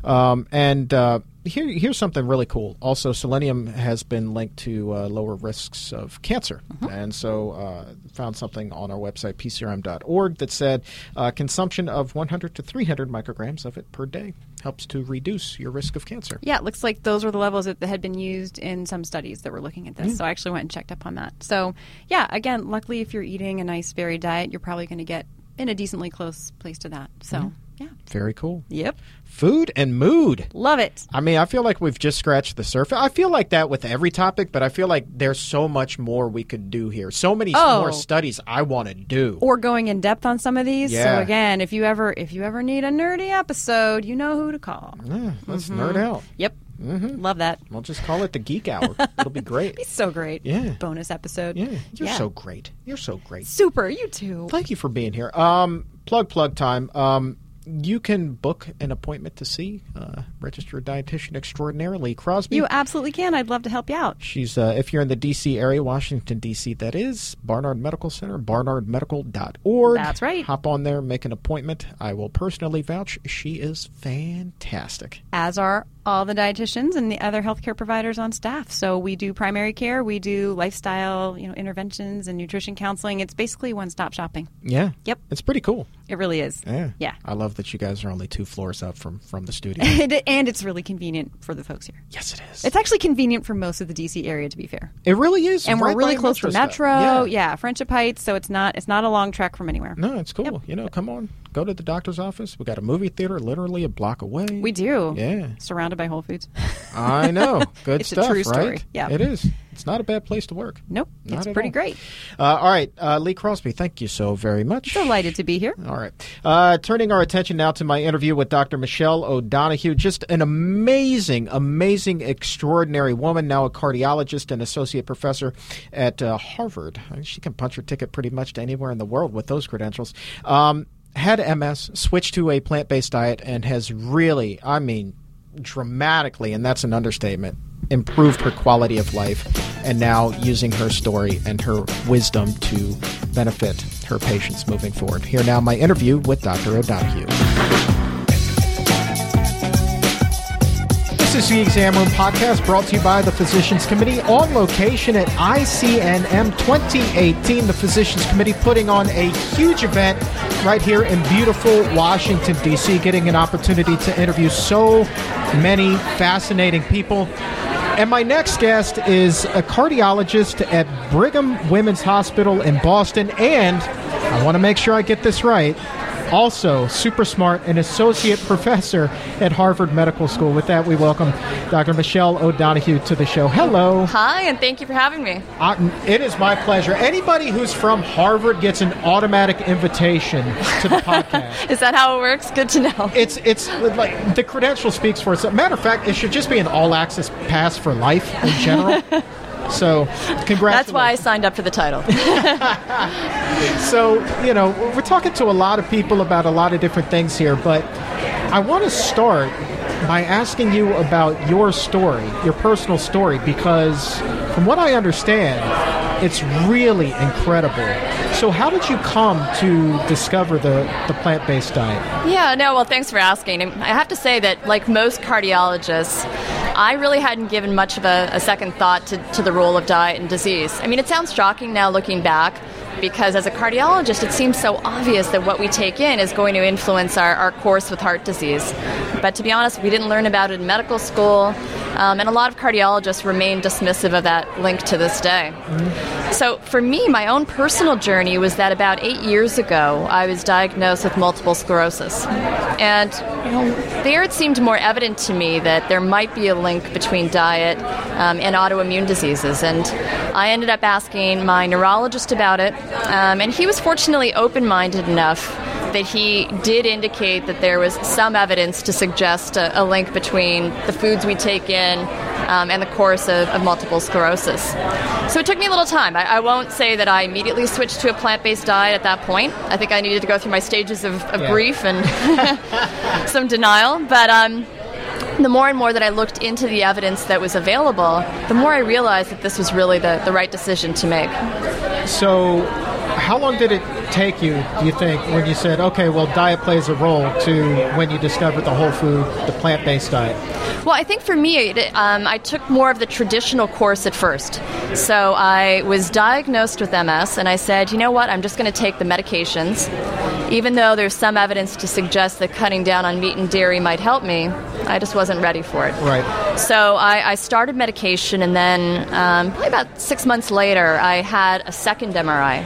um, and. Uh, Here, here's something really cool. Also, selenium has been linked to uh, lower risks of cancer. Mm-hmm. And so uh, found something on our website, p c r m dot org, that said uh, consumption of one hundred to three hundred micrograms of it per day helps to reduce your risk of cancer. Yeah, it looks like those were the levels that had been used in some studies that were looking at this. Mm-hmm. So I actually went and checked up on that. So, yeah, again, luckily if you're eating a nice varied diet, you're probably going to get in a decently close place to that. So. Mm-hmm. Yeah. Very cool. Yep. Food and mood. Love it. I mean, I feel like we've just scratched the surface. I feel like that with every topic, but I feel like there's so much more we could do here. So many oh. more studies I want to do. Or going in depth on some of these. Yeah. So again, if you ever if you ever need a nerdy episode, you know who to call. Yeah, let's mm-hmm. nerd out. Yep. Mm-hmm. Love that. We'll just call it the Geek Hour. It'll be great. It'll be so great. Yeah. Bonus episode. Yeah. You're yeah. so great. You're so great. Super. You too. Thank you for being here. Um, plug plug time. Um. you can book an appointment to see uh, registered dietitian extraordinaire Lee Crosby. You absolutely can. I'd love to help you out. She's uh, if you're in the D C area, Washington, D C, that is, Barnard Medical Center, barnard medical dot org. That's right. Hop on there, make an appointment. I will personally vouch. She is fantastic. As are all the dietitians and the other healthcare providers on staff. So we do primary care, we do lifestyle, you know, interventions and nutrition counseling. It's basically one-stop shopping. Yeah. Yep. It's pretty cool. It really is. Yeah. Yeah. I love that you guys are only two floors up from, from the studio. And it's really convenient for the folks here. Yes, it is. It's actually convenient for most of the D C area, to be fair. It really is. And right, we're really close to Metro. Yeah. yeah, Friendship Heights. So it's not it's not a long trek from anywhere. No, it's cool. Yep. You know, come on. Go to the doctor's office. We got a movie theater literally a block away. We do. Yeah. Surrounded by Whole Foods. I know. Good it's stuff, a true story. Right? Yeah. It is. It's not a bad place to work. Nope. Not it's pretty all. Great. Uh, all right. Uh, Lee Crosby, thank you so very much. Delighted to be here. All right. Uh, turning our attention now to my interview with Doctor Michelle O'Donoghue, just an amazing, amazing, extraordinary woman, now a cardiologist and associate professor at uh, Harvard. I mean, she can punch her ticket pretty much to anywhere in the world with those credentials. Um Had M S, switched to a plant-based diet, and has really, I mean, dramatically, and that's an understatement, improved her quality of life, and now using her story and her wisdom to benefit her patients moving forward. Here now, my interview with Doctor O'Donoghue. This is the Exam Room Podcast, brought to you by the Physicians Committee, on location at I C N M twenty eighteen. The Physicians Committee putting on a huge event right here in beautiful Washington, D C, getting an opportunity to interview so many fascinating people. And my next guest is a cardiologist at Brigham Women's Hospital in Boston, and I want to make sure I get this right, also super smart and associate professor at Harvard Medical School. With that, we welcome Doctor Michelle O'Donoghue to the show. Hello. Hi, and thank you for having me. I, it is my pleasure. Anybody who's from Harvard gets an automatic invitation to the podcast. Is that how it works? Good to know. It's it's like the credential speaks for itself. Matter of fact, it should just be an all-access pass for life in general. So, congratulations. That's why I signed up for the title. So, you know, we're talking to a lot of people about a lot of different things here, but I want to start by asking you about your story, your personal story, because from what I understand, it's really incredible. So how did you come to discover the, the plant-based diet? Yeah, no, well, thanks for asking. I have to say that, like most cardiologists, I really hadn't given much of a, a second thought to, to the role of diet and disease. I mean, it sounds shocking now looking back, because as a cardiologist, it seems so obvious that what we take in is going to influence our, our course with heart disease. But to be honest, we didn't learn about it in medical school, um, and a lot of cardiologists remain dismissive of that link to this day. Mm-hmm. So for me, my own personal journey was that about eight years ago, I was diagnosed with multiple sclerosis. And you know, there it seemed more evident to me that there might be a link between diet um, and autoimmune diseases. And I ended up asking my neurologist about it. Um, and he was fortunately open-minded enough that he did indicate that there was some evidence to suggest a, a link between the foods we take in um, and the course of, of multiple sclerosis. So it took me a little time. I, I won't say that I immediately switched to a plant-based diet at that point. I think I needed to go through my stages of, of yeah. grief and some denial. But um, the more and more that I looked into the evidence that was available, the more I realized that this was really the, the right decision to make. So how long did it take you, do you think, when you said, okay, well, diet plays a role, to when you discovered the whole food, the plant-based diet? Well, I think for me, it, um, I took more of the traditional course at first. So I was diagnosed with M S, and I said, you know what, I'm just going to take the medications. Even though there's some evidence to suggest that cutting down on meat and dairy might help me, I just wasn't ready for it. Right. So I, I started medication, and then um, probably about six months later, I had a second M R I.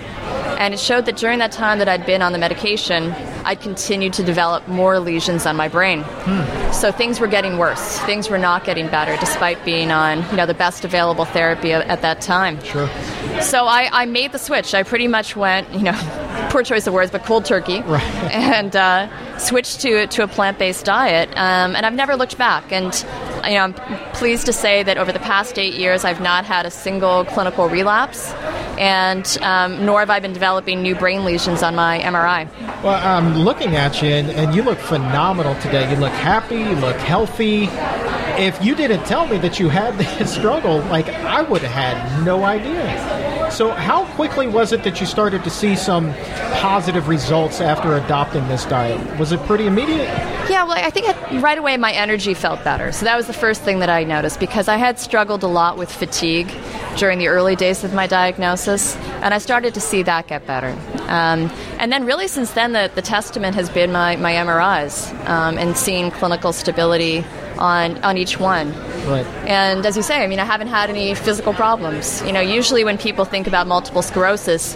And it showed that during that time that I'd been on the medication, I'd continued to develop more lesions on my brain. Hmm. So things were getting worse. Things were not getting better, despite being on, you know, the best available therapy at that time. Sure. So I, I made the switch. I pretty much went, you know, poor choice of words, but cold turkey. Right. And uh, switched to to a plant-based diet. Um, and I've never looked back. And, you know, I'm pleased to say that over the past eight years, I've not had a single clinical relapse. and um, nor have I been developing new brain lesions on my M R I. Well, I'm looking at you, and, and you look phenomenal today. You look happy, you look healthy. If you didn't tell me that you had this struggle, like, I would have had no idea. So how quickly was it that you started to see some positive results after adopting this diet? Was it pretty immediate? Yeah, well, I think right away my energy felt better. So that was the first thing that I noticed, because I had struggled a lot with fatigue during the early days of my diagnosis, and I started to see that get better. Um, and then really since then, the, the testament has been my, my M R Is um, and seeing clinical stability on, on each one. Right. And as you say, I mean, I haven't had any physical problems. You know, usually when people think about multiple sclerosis,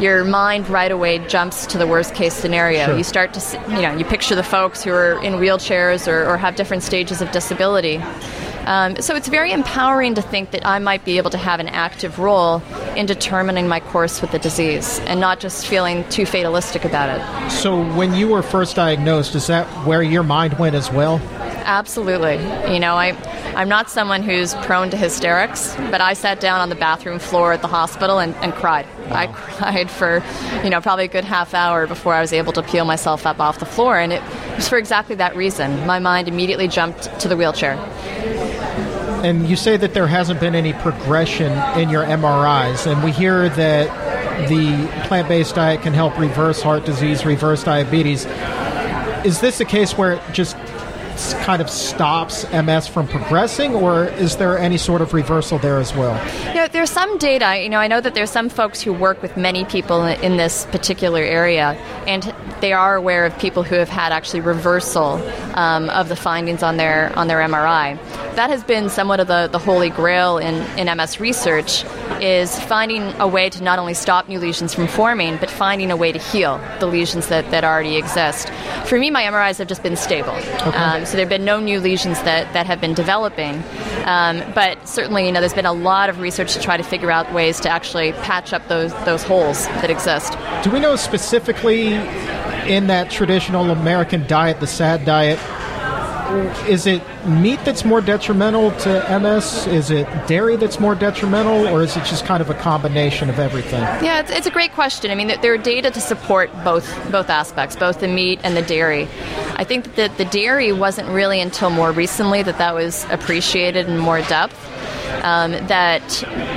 your mind right away jumps to the worst case scenario. Sure. You start to, you know, you picture the folks who are in wheelchairs or, or have different stages of disability. Um, so it's very empowering to think that I might be able to have an active role in determining my course with the disease and not just feeling too fatalistic about it. So when you were first diagnosed, is that where your mind went as well? Absolutely. You know, I, I'm not someone who's prone to hysterics, but I sat down on the bathroom floor at the hospital and, and cried. Wow. I cried for, you know, probably a good half hour before I was able to peel myself up off the floor, and it was for exactly that reason. My mind immediately jumped to the wheelchair. And you say that there hasn't been any progression in your M R Is, and we hear that the plant-based diet can help reverse heart disease, reverse diabetes. Is this a case where it just kind of stops M S from progressing, or is there any sort of reversal there as well? You know, there's some data. You know, I know that there's some folks who work with many people in this particular area, and they are aware of people who have had actually reversal um, of the findings on their on their M R I. That has been somewhat of the, the holy grail in, in M S research, is finding a way to not only stop new lesions from forming, but finding a way to heal the lesions that, that already exist. For me, my M R Is have just been stable. Okay. Um, So there have been no new lesions that, that have been developing. Um, but certainly, you know, there's been a lot of research to try to figure out ways to actually patch up those those holes that exist. Do we know specifically in that traditional American diet, the SAD diet, is it meat that's more detrimental to M S? Is it dairy that's more detrimental, or is it just kind of a combination of everything? Yeah, it's, it's a great question. I mean, there are data to support both both aspects, both the meat and the dairy. I think that the dairy wasn't really until more recently that that was appreciated in more depth. Um, that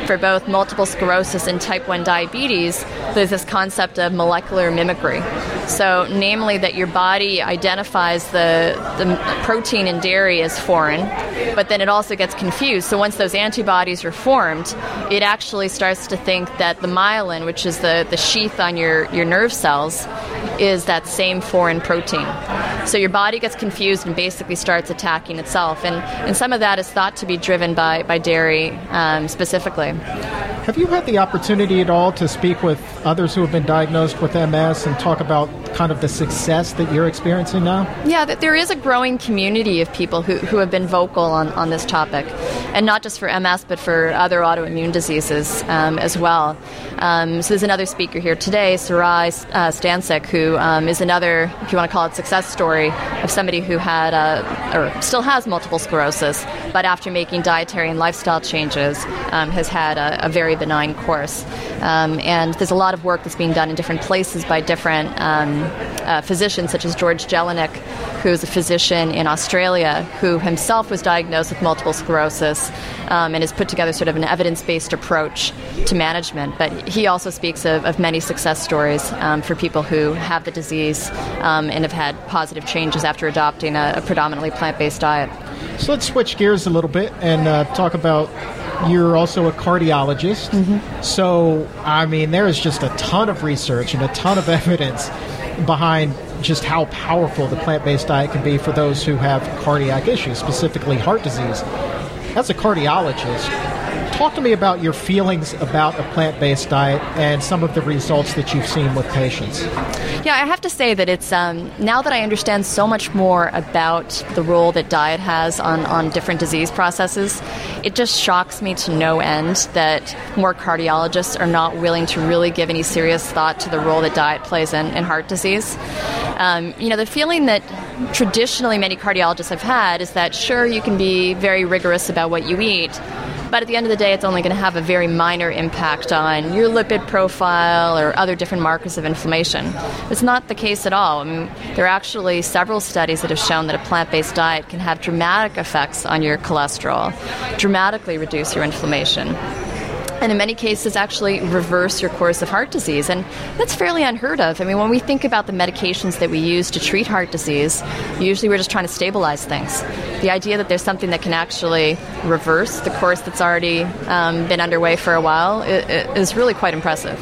for both multiple sclerosis and type one diabetes, there's this concept of molecular mimicry. So, namely, that your body identifies the, the protein in dairy as foreign, but then it also gets confused. So once those antibodies are formed, it actually starts to think that the myelin, which is the, the sheath on your, your nerve cells, is that same foreign protein. So your body gets confused and basically starts attacking itself. And, and some of that is thought to be driven by, by dairy um, specifically. Have you had the opportunity at all to speak with others who have been diagnosed with M S and talk about kind of the success that you're experiencing now? Yeah, that there is a growing community of people who, who have been vocal on, on this topic, and not just for M S, but for other autoimmune diseases um, as well. Um, so there's another speaker here today, Sarai uh, Stancic, who um, is another, if you want to call it, success story of somebody who had a, or still has multiple sclerosis, but after making dietary and lifestyle changes, um, has had a, a very benign course. Um, and there's a lot of work that's being done in different places by different um, uh, physicians, such as George Jelinek, who's a physician in Australia, who himself was diagnosed with multiple sclerosis um, and has put together sort of an evidence-based approach to management. But he also speaks of, of many success stories um, for people who have the disease um, and have had positive changes after adopting a, a predominantly plant-based diet. So let's switch gears a little bit and uh, talk about, you're also a cardiologist. Mm-hmm. So, I mean, there is just a ton of research and a ton of evidence behind just how powerful the plant-based diet can be for those who have cardiac issues, specifically heart disease. As a cardiologist, talk to me about your feelings about a plant-based diet and some of the results that you've seen with patients. Yeah, I have to say that it's, um, now that I understand so much more about the role that diet has on, on different disease processes, it just shocks me to no end that more cardiologists are not willing to really give any serious thought to the role that diet plays in, in heart disease. Um, you know, the feeling that traditionally many cardiologists have had is that, sure, you can be very rigorous about what you eat, But at the end of the day, it's only going to have a very minor impact on your lipid profile or other different markers of inflammation. It's not the case at all. I mean, there are actually several studies that have shown that a plant-based diet can have dramatic effects on your cholesterol, dramatically reduce your inflammation, and in many cases actually reverse your course of heart disease. And that's fairly unheard of. I mean, when we think about the medications that we use to treat heart disease, usually we're just trying to stabilize things. The idea that there's something that can actually reverse the course that's already um, been underway for a while it, it is really quite impressive.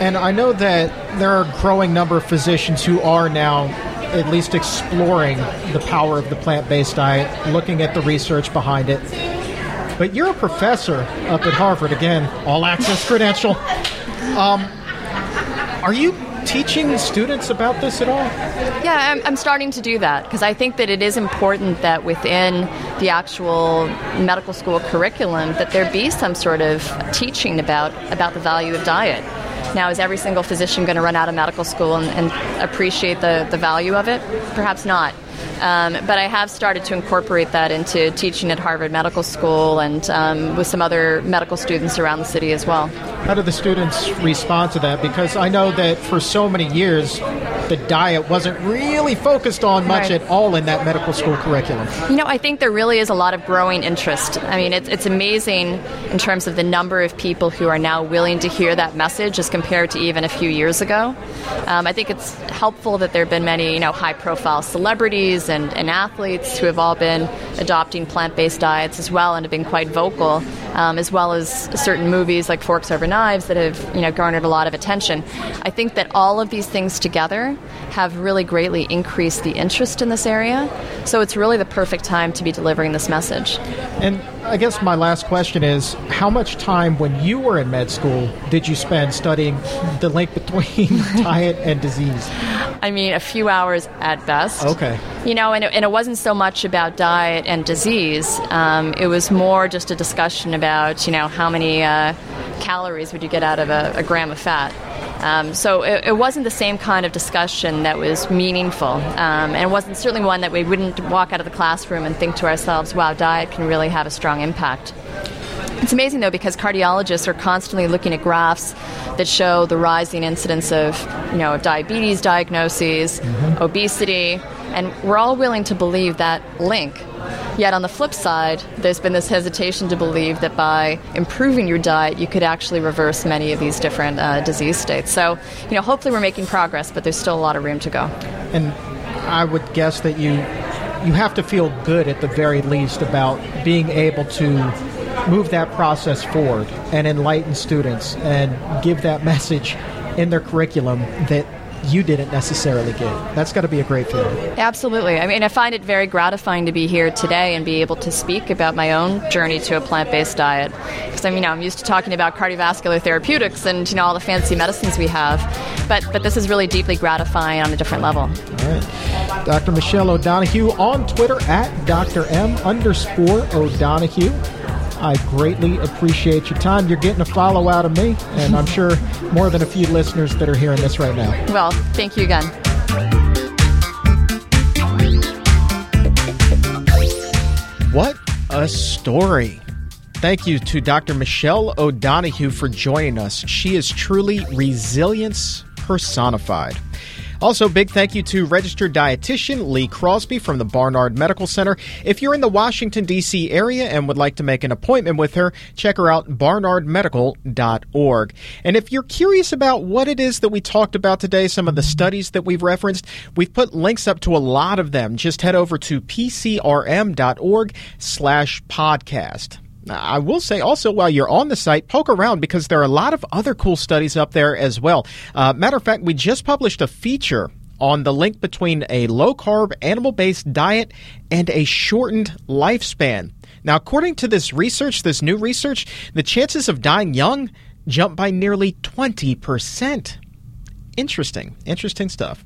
And I know that there are a growing number of physicians who are now at least exploring the power of the plant-based diet, looking at the research behind it. But you're a professor up at Harvard, again, all-access credential. Um, are you teaching students about this at all? Yeah, I'm, I'm starting to do that because I think that it is important that within the actual medical school curriculum that there be some sort of teaching about, about the value of diet. Now, is every single physician going to run out of medical school and, and appreciate the, the value of it? Perhaps not. Um, but I have started to incorporate that into teaching at Harvard Medical School and um, with some other medical students around the city as well. How do the students respond to that? Because I know that for so many years, the diet wasn't really focused on much right. at all in that medical school curriculum. You know, I think there really is a lot of growing interest. I mean, it's, it's amazing in terms of the number of people who are now willing to hear that message as compared to even a few years ago. Um, I think it's helpful that there have been many, you know, high-profile celebrities And, and athletes who have all been adopting plant-based diets as well and have been quite vocal, um, as well as certain movies like Forks Over Knives that have, you know, garnered a lot of attention. I think that all of these things together have really greatly increased the interest in this area, so it's really the perfect time to be delivering this message. And I guess my last question is, how much time when you were in med school did you spend studying the link between diet and disease? I mean, a few hours at best. Okay. You know, and it, and it wasn't so much about diet and disease. Um, it was more just a discussion about, you know, how many uh, calories would you get out of a, a gram of fat. Um, so it, it wasn't the same kind of discussion that was meaningful. Um, and it wasn't certainly one that we wouldn't walk out of the classroom and think to ourselves, wow, diet can really have a strong impact. It's amazing, though, because cardiologists are constantly looking at graphs that show the rising incidence of, you know, of diabetes diagnoses, mm-hmm. obesity, and we're all willing to believe that link. Yet on the flip side, there's been this hesitation to believe that by improving your diet, you could actually reverse many of these different uh, disease states. So, you know, hopefully we're making progress, but there's still a lot of room to go. And I would guess that you you have to feel good at the very least about being able to move that process forward and enlighten students and give that message in their curriculum that you didn't necessarily get. That's got to be a great feeling. Absolutely. I mean, I find it very gratifying to be here today and be able to speak about my own journey to a plant-based diet. Because, I mean, you know, I'm used to talking about cardiovascular therapeutics and, you know, all the fancy medicines we have. But, but this is really deeply gratifying on a different level. All right. Doctor Michelle O'Donoghue on Twitter at Dr. M underscore O'Donoghue. I greatly appreciate your time. You're getting a follow out of me, and I'm sure more than a few listeners that are hearing this right now. Well, thank you again. What a story. Thank you to Doctor Michelle O'Donoghue for joining us. She is truly resilience personified. Also, big thank you to registered dietitian Lee Crosby from the Barnard Medical Center. If you're in the Washington, D C area and would like to make an appointment with her, check her out, barnard medical dot org. And if you're curious about what it is that we talked about today, some of the studies that we've referenced, we've put links up to a lot of them. Just head over to p c r m dot org slash podcast. I will say also, while you're on the site, poke around because there are a lot of other cool studies up there as well. Uh, matter of fact, we just published a feature on the link between a low-carb, animal-based diet and a shortened lifespan. Now, according to this research, this new research, the chances of dying young jump by nearly twenty percent. Interesting, interesting stuff.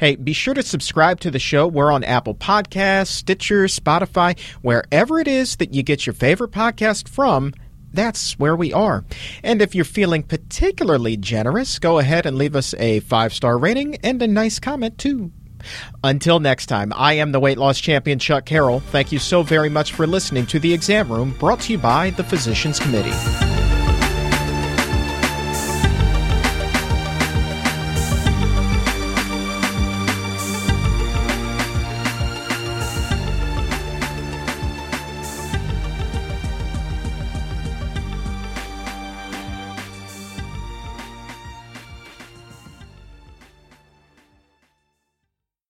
Hey, be sure to subscribe to the show. We're on Apple Podcasts, Stitcher, Spotify, wherever it is that you get your favorite podcast from, that's where we are. And if you're feeling particularly generous, go ahead and leave us a five-star rating and a nice comment, too. Until next time, I am the weight loss champion, Chuck Carroll. Thank you so very much for listening to The Exam Room, brought to you by the Physicians Committee.